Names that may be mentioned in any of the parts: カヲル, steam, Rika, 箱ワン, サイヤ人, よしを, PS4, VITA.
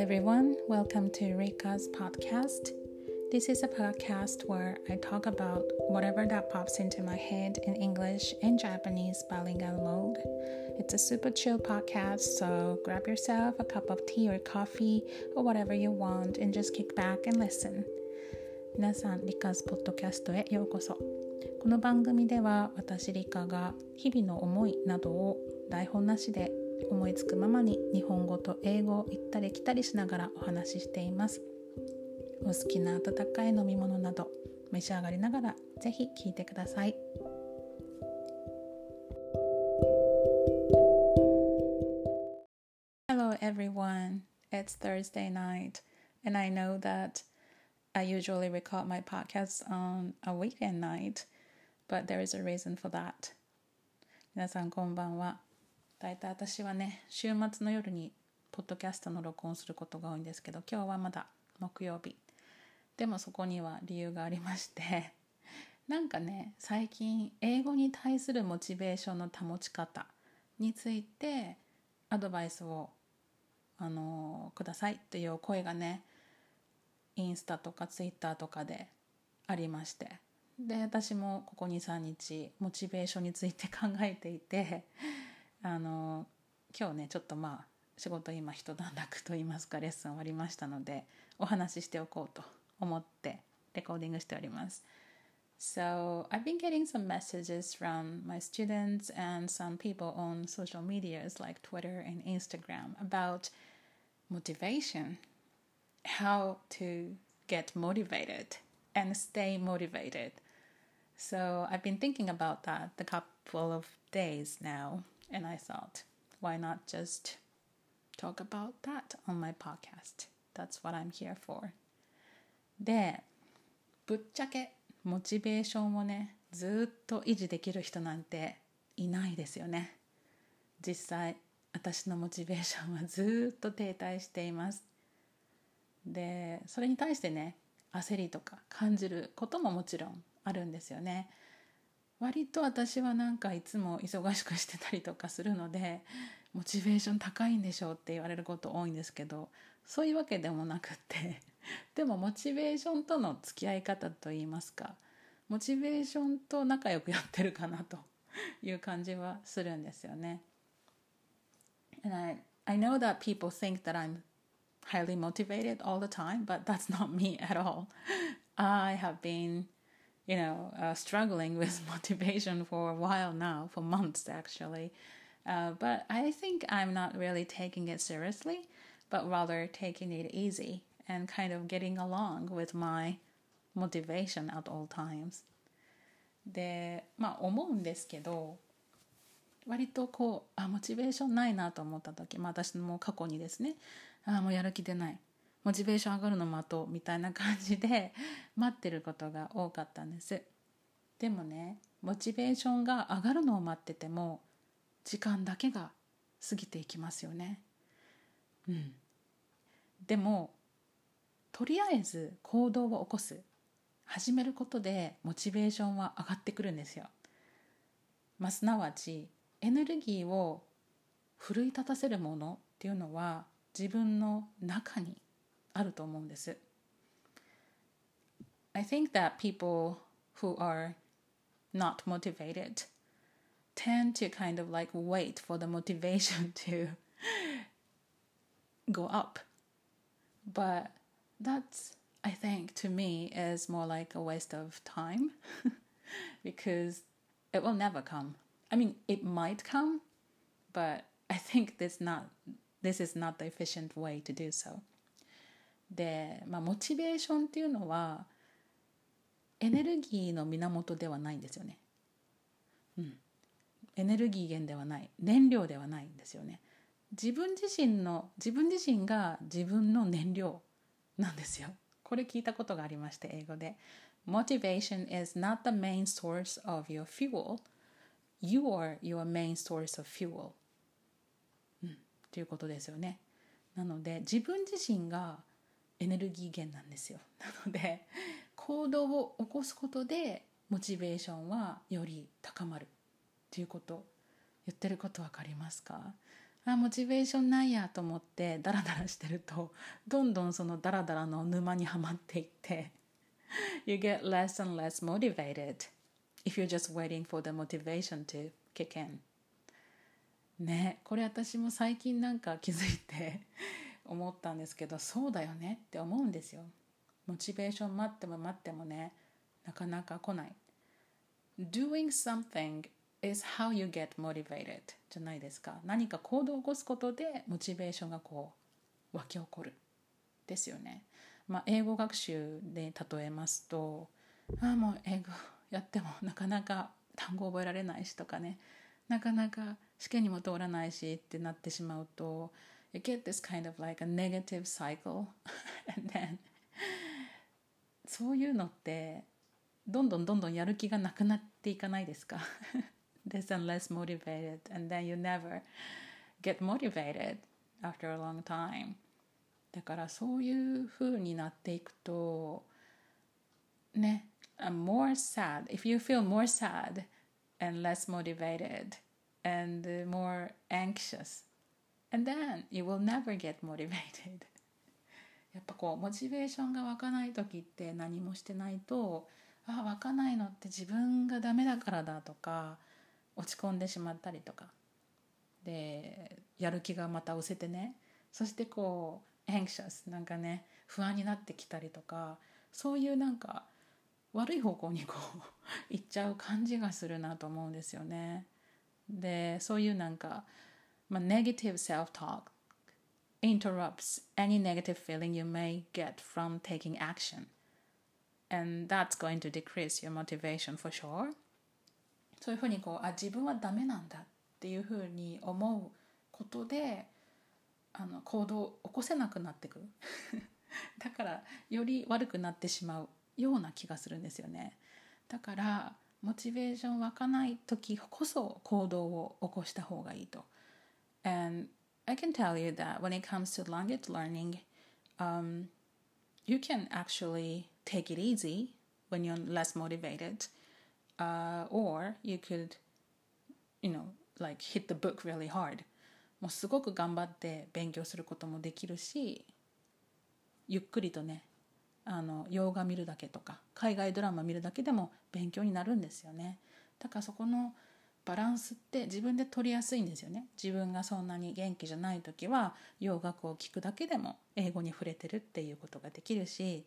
everyone, welcome to Rika's podcast. This is a podcast where I talk about whatever that pops into my head in English and Japanese bilingual mode. It's a super chill podcast, so grab yourself a cup of tea or coffee or whatever you want and just kick back and listen. 皆さん、Rika's podcast へようこそ。この番組では私Rikaが日々の思いなどを台本なしで思いつくままに日本語と英語を行ったり来たりしながらお話ししています。お好きな温かい飲み物など召し上がりながらぜひ聞いてください。Hello everyone, it's Thursday night and I know that I usually record my podcasts on a weekend night, but there is a reason for that. 皆さんこんばんは。だいたい私はね、週末の夜にポッドキャストの録音することが多いんですけど、今日はまだ木曜日。でもそこには理由がありまして、なんかね、最近英語に対するモチベーションの保ち方についてアドバイスをくださいという声がね、インスタとかツイッターとかでありまして、で私もここ 2,3 日モチベーションについて考えていて。今日ねちょっと仕事今一段落といいますかレッスン終わりましたのでお話ししておこうと思ってレコーディングしております。 So I've been getting some messages from my students and some people on social medias like Twitter and Instagram about motivation, how to get motivated and stay motivated. So I've been thinking about that a couple of days now.And I thought, why not just talk about that on my podcast? That's what I'm here for. で、ぶっちゃけモチベーションをね、ずっと維持できる人なんていないですよね。実際、私のモチベーションはずっと停滞しています。で、それに対してね、焦りとか感じることももちろんあるんですよね。割と私はなんかいつも忙しくしてたりとかするのでモチベーション高いんでしょうって言われること多いんですけど、そういうわけでもなくってでもモチベーションとの付き合い方といいますか、モチベーションと仲良くやってるかなという感じはするんですよね。 And I know that people think that I'm highly motivated all the time, but that's not me at all. I have beenstruggling with motivation for a while now, for months actually. But I think I'm not really taking it seriously, but rather taking it easy and kind of getting along with my motivation at all times. で、思うんですけど、割とモチベーションないなと思った時、私も過去にですね、もうやる気出ない。モチベーション上がるの待とうみたいな感じで待ってることが多かったんです。でもね、モチベーションが上がるのを待ってても時間だけが過ぎていきますよね。うん。でもとりあえず行動を起こす、始めることでモチベーションは上がってくるんですよ。すなわちエネルギーを奮い立たせるものっていうのは自分の中にあると思うんです。 I think that people who are not motivated tend to kind of like wait for the motivation to go up. But that's, I think, to me, is more like a waste of time because it will never come. I mean, it might come, but I think this is not the efficient way to do so.で、モチベーションっていうのはエネルギーの源ではないんですよね。うん、エネルギー源ではない、燃料ではないんですよね。自分自身が自分の燃料なんですよ。これ聞いたことがありまして、英語で Motivation is not the main source of your fuel. You are your main source of fuel. うん、ということですよね。なので、自分自身がエネルギー源なんですよ。なので行動を起こすことでモチベーションはより高まるということ、言ってること分かりますか？あモチベーションないやと思ってダラダラしてると、どんどんそのダラダラの沼にはまっていってYou get less and less motivated if you're just waiting for the motivation to kick in. ね、これ私も最近なんか気づいて思ったんですけど、そうだよねって思うんですよ。モチベーション待っても待ってもね、なかなか来ない。Doing something is how you get motivated じゃないですか。何か行動を起こすことでモチベーションがこう湧き起こるですよね。まあ、英語学習で例えますと、もう英語やってもなかなか単語覚えられないしとかね、なかなか試験にも通らないしってなってしまうと、You get this kind of like a negative cycle. And then そういうのってどんどんやる気がなくなっていかないですか。Less and less motivated, and then you never get motivated after a long time.だからそういう風になっていくとね、more sad. If you feel more sad and less motivated and more anxious, and then you will never get motivated. やっぱこうモチベーションが湧かない時って何もしてないと、湧かないのって自分がダメだからだとか落ち込んでしまったりとかで、やる気がまた失せてね、そしてこうanxious なんかね、不安になってきたりとか、そういうなんか悪い方向にこう行っちゃう感じがするなと思うんですよね。で、そういうなんか、negative self-talk interrupts any negative feeling you may get from taking action, and that's going to decrease your motivation for sure. そういうふうにこう、自分はダメなんだっていうふうに思うことで、行動を起こせなくなってくるだからより悪くなってしまうような気がするんですよね。だからモチベーション湧かない時こそ行動を起こした方がいいと。 And I can tell you that when it comes to language learning、you can actually take it easy when you're less motivated、or you could like hit the book really hard。もうすごく頑張って勉強することもできるし、ゆっくりとね、洋画見るだけとか海外ドラマ見るだけでも勉強になるんですよね。だからそこのバランスって自分で取りやすいんですよね。自分がそんなに元気じゃない時は洋楽を聴くだけでも英語に触れてるっていうことができるし、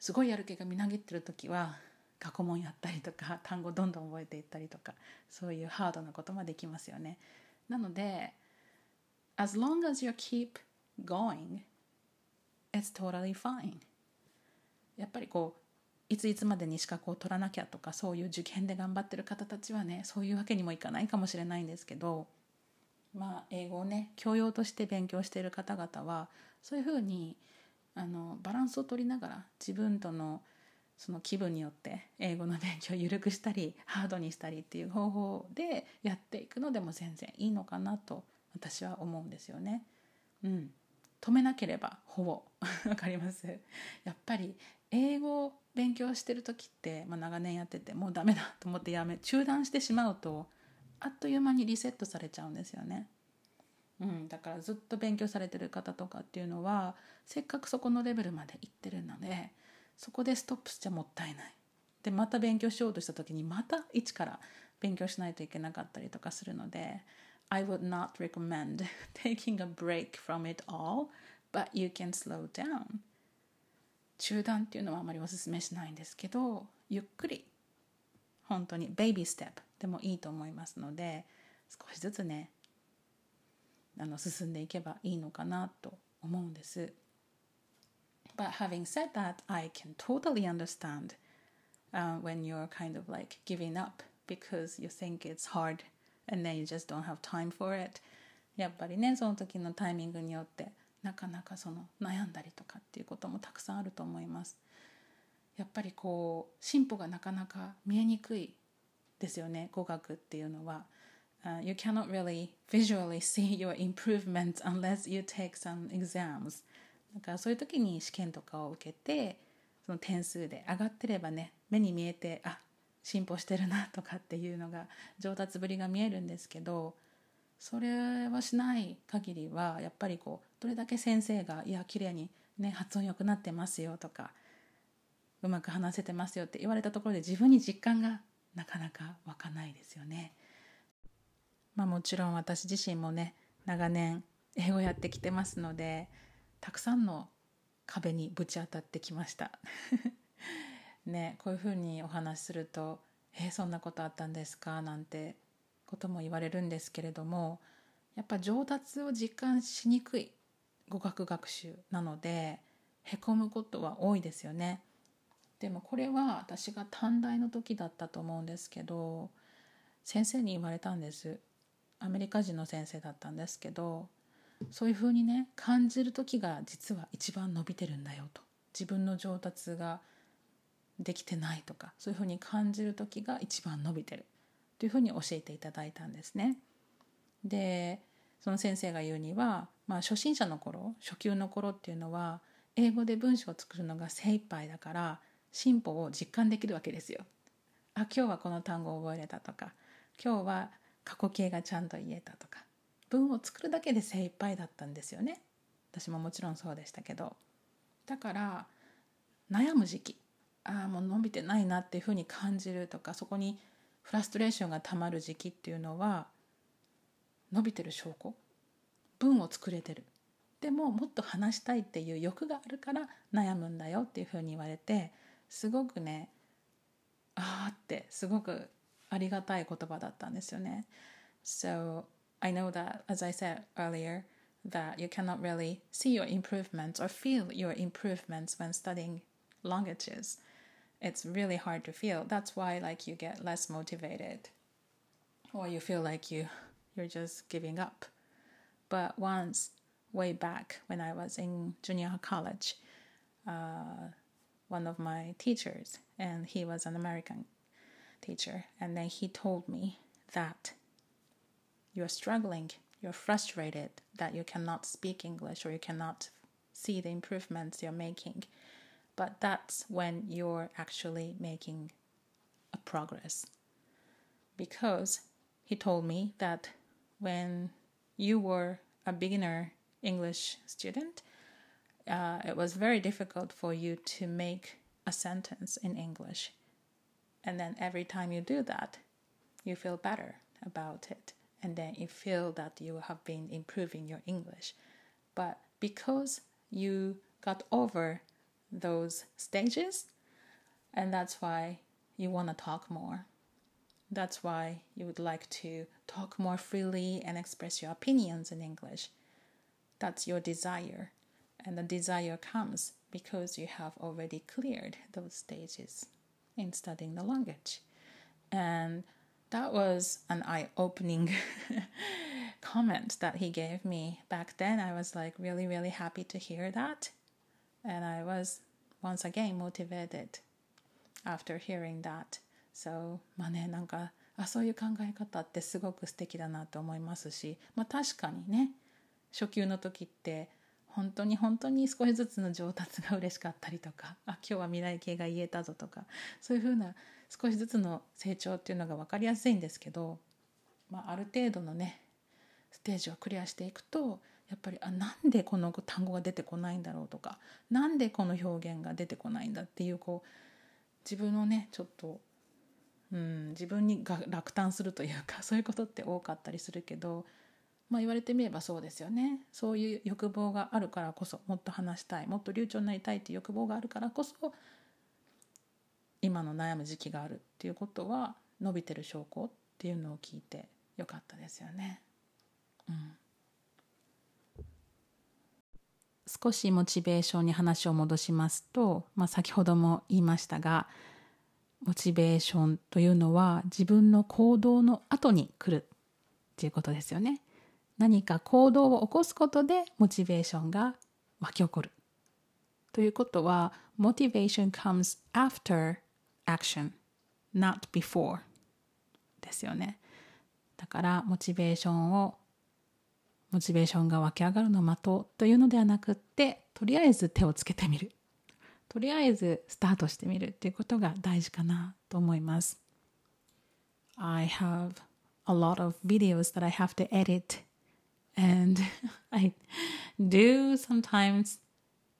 すごいやる気がみなぎってる時は過去問やったりとか単語どんどん覚えていったりとか、そういうハードなこともできますよね。なのでAs long as you keep going, it's totally fine. やっぱりこう、いついつまでに資格を取らなきゃとか、そういう受験で頑張ってる方たちはね、そういうわけにもいかないかもしれないんですけど、英語をね、教養として勉強している方々は、そういうふうにバランスを取りながら、自分とのその気分によって英語の勉強を緩くしたり、ハードにしたりっていう方法でやっていくのでも全然いいのかなと。私は思うんですよね。止めなければほぼわかります。やっぱり英語を勉強してる時って、長年やっててもうダメだと思って中断してしまうとあっという間にリセットされちゃうんですよね。だからずっと勉強されてる方とかっていうのはせっかくそこのレベルまで行ってるので、そこでストップしちゃもったいない。でまた勉強しようとした時にまた一から勉強しないといけなかったりとかするので。I would not recommend taking a break from it all, but you can slow down. 中断っていうのはあまりおすすめしないんですけど、ゆっくり、本当にベイビーステップでもいいと思いますので、少しずつね、進んでいけばいいのかなと思うんです。But having said that, I can totally understand、when you're kind of like giving up because you think it's hard.And then you just don't have time for it. やっぱりね、その時のタイミングによってなかなかその悩んだりとかっていうこともたくさんあると思います。やっぱりこう進歩がなかなか見えにくいですよね、語学っていうのは。You cannot really visually see your improvements unless you take some exams. だからそういう時に試験とかを受けて、その点数で上がってればね、目に見えて、進歩してるなとかっていうのが上達ぶりが見えるんですけど、それはしない限りはやっぱりこうどれだけ先生がいや綺麗にね発音良くなってますよとかうまく話せてますよって言われたところで自分に実感がなかなか湧かないですよね。まあ、もちろん私自身もね長年英語やってきてますのでたくさんの壁にぶち当たってきましたね、こういうふうにお話しするとそんなことあったんですかなんてことも言われるんですけれども、やっぱ上達を実感しにくい語学学習なのでへこむことは多いですよね。でもこれは私が短大の時だったと思うんですけど先生に言われたんです。アメリカ人の先生だったんですけど、そういうふうにね感じる時が実は一番伸びてるんだよと、自分の上達ができてないとかそういうふうに感じる時が一番伸びてるというふうに教えていただいたんですね。でその先生が言うには、初心者の頃初級の頃っていうのは英語で文章を作るのが精一杯だから進歩を実感できるわけですよ。あ、今日はこの単語を覚えれたとか今日は過去形がちゃんと言えたとか文を作るだけで精一杯だったんですよね。私ももちろんそうでしたけど、だから悩む時期、もう伸びてないなっていうふうに感じるとかそこにフラストレーションがたまる時期っていうのは伸びてる証拠、文を作れてる、でももっと話したいっていう欲があるから悩むんだよっていうふうに言われてすごくねってすごくありがたい言葉だったんですよね。 So I know that as I said earlier that you cannot really see your improvements or feel your improvements when studying languages. It's really hard to feel. That's why like you get less motivated or you feel like you're just giving up. But once way back when I was in junior college, one of my teachers, and he was an American teacher, and then he told me that you're struggling, you're frustrated that you cannot speak English or you cannot see the improvements you're making.But that's when you're actually making a progress. Because he told me that when you were a beginner English student, it was very difficult for you to make a sentence in English. And then every time you do that, you feel better about it. And then you feel that you have been improving your English. But because you got over those stages, and that's why you want to talk more. That's why you would like to talk more freely and express your opinions in English. That's your desire, and the desire comes because you have already cleared those stages in studying the language. And that was an eye-opening comment that he gave me back then. I was like really, really happy to hear that.And I was once again motivated after hearing that. So, なんかそういう考え方ってすごく素敵だなと思いますし、確かにね、初級の時って本当に本当に少しずつの上達が嬉しかったりとか、今日は未来形が言えたぞとか、そういうふうな少しずつの成長っていうのが分かりやすいんですけど、ある程度のね、ステージをクリアしていくと、やっぱりなんでこの単語が出てこないんだろうとかなんでこの表現が出てこないんだっていう自分のねちょっと自分に落胆するというかそういうことって多かったりするけど、言われてみればそうですよね。そういう欲望があるからこそもっと話したいもっと流暢になりたいっていう欲望があるからこそ今の悩む時期があるっていうことは伸びてる証拠っていうのを聞いてよかったですよね。少しモチベーションに話を戻しますと、先ほども言いましたが、モチベーションというのは自分の行動の後に来るっていうことですよね。何か行動を起こすことでモチベーションが湧き起こる。ということは、motivation comes after action, not before ですよね。だからモチベーションが湧き上がるのを待とうというのではなくって、とりあえず手をつけてみる。とりあえずスタートしてみるっていうことが大事かなと思います。I have a lot of videos that I have to edit, and I do sometimes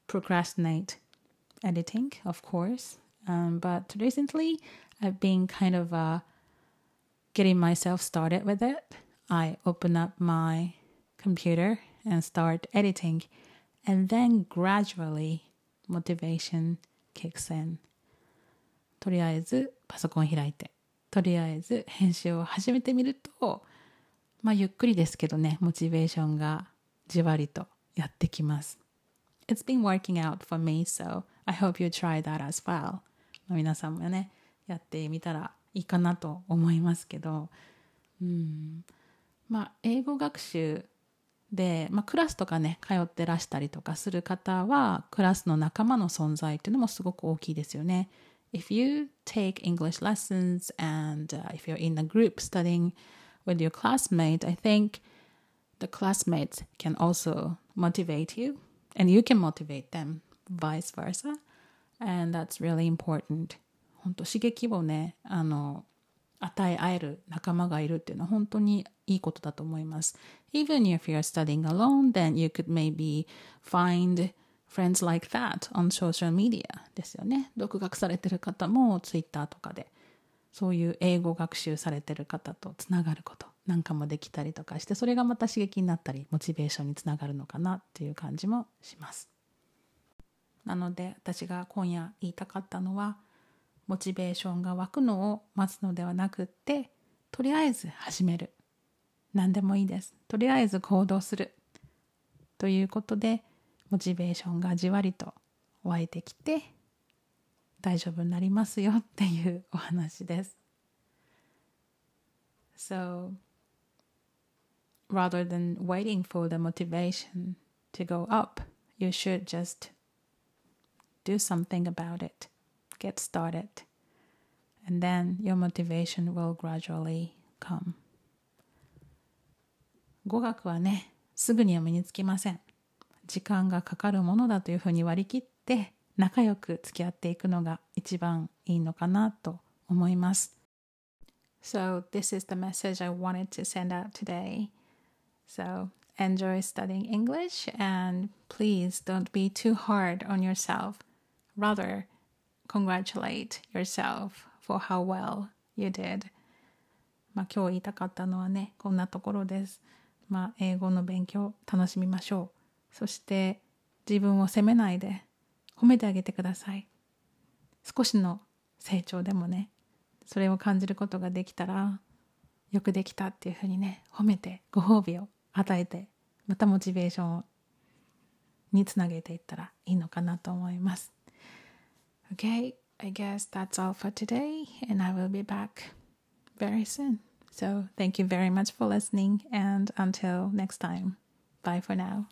procrastinate editing, of course, but recently I've been kind of getting myself started with it. I open up my computer and start editing, and then gradually motivation kicks in. とりあえずパソコン開いて、とりあえず編集を始めてみると、まあゆっくりですけどね、モチベーションがじわりとやってきます。It's been working out for me, so I hope you try that as well. 皆さんもね、やってみたらいいかなと思いますけど、まあ英語学習で、まあ、クラスとかね通ってらしたりとかする方はクラスの仲間の存在っていうのもすごく大きいですよね。If you take English lessons and if you're in a group studying with your classmate, I think the classmates can also motivate you and you can motivate them, vice versa. And that's really important. 本当刺激をね、与え合える仲間がいるっていうのは本当にいいことだと思います。Even if you're studying alone, then you could maybe find friends like that on social media ですよね。独学されてる方も Twitter とかでそういう英語学習されてる方とつながることなんかもできたりとかして、それがまた刺激になったりモチベーションにつながるのかなっていう感じもします。なので私が今夜言いたかったのは、モチベーションが湧くのを待つのではなくって、とりあえず始める、何でもいいです、とりあえず行動するということでモチベーションがじわりと湧いてきて大丈夫になりますよっていうお話です。 So rather than waiting for the motivation to go up, you should just do something about it.Get started, and then your motivation will gradually come. 語学はね、すぐには身につきません。時間がかかるものだというふうに割り切って仲良く付き合っていくのが一番いいのかなと思います。 So this is the message I wanted to send out today. So enjoy studying English, and please don't be too hard on yourself. Rather,Congratulate yourself for how well you did. まあ今日言いたかったのはね、こんなところです。まあ英語の勉強楽しみましょう。そして自分を責めないで褒めてあげてください。少しの成長でもね、それを感じることができたら、よくできたっていうふうにね、褒めてご褒美を与えて、またモチベーションにつなげていったらいいのかなと思います。Okay, I guess that's all for today, and I will be back very soon. So thank you very much for listening, and until next time, bye for now.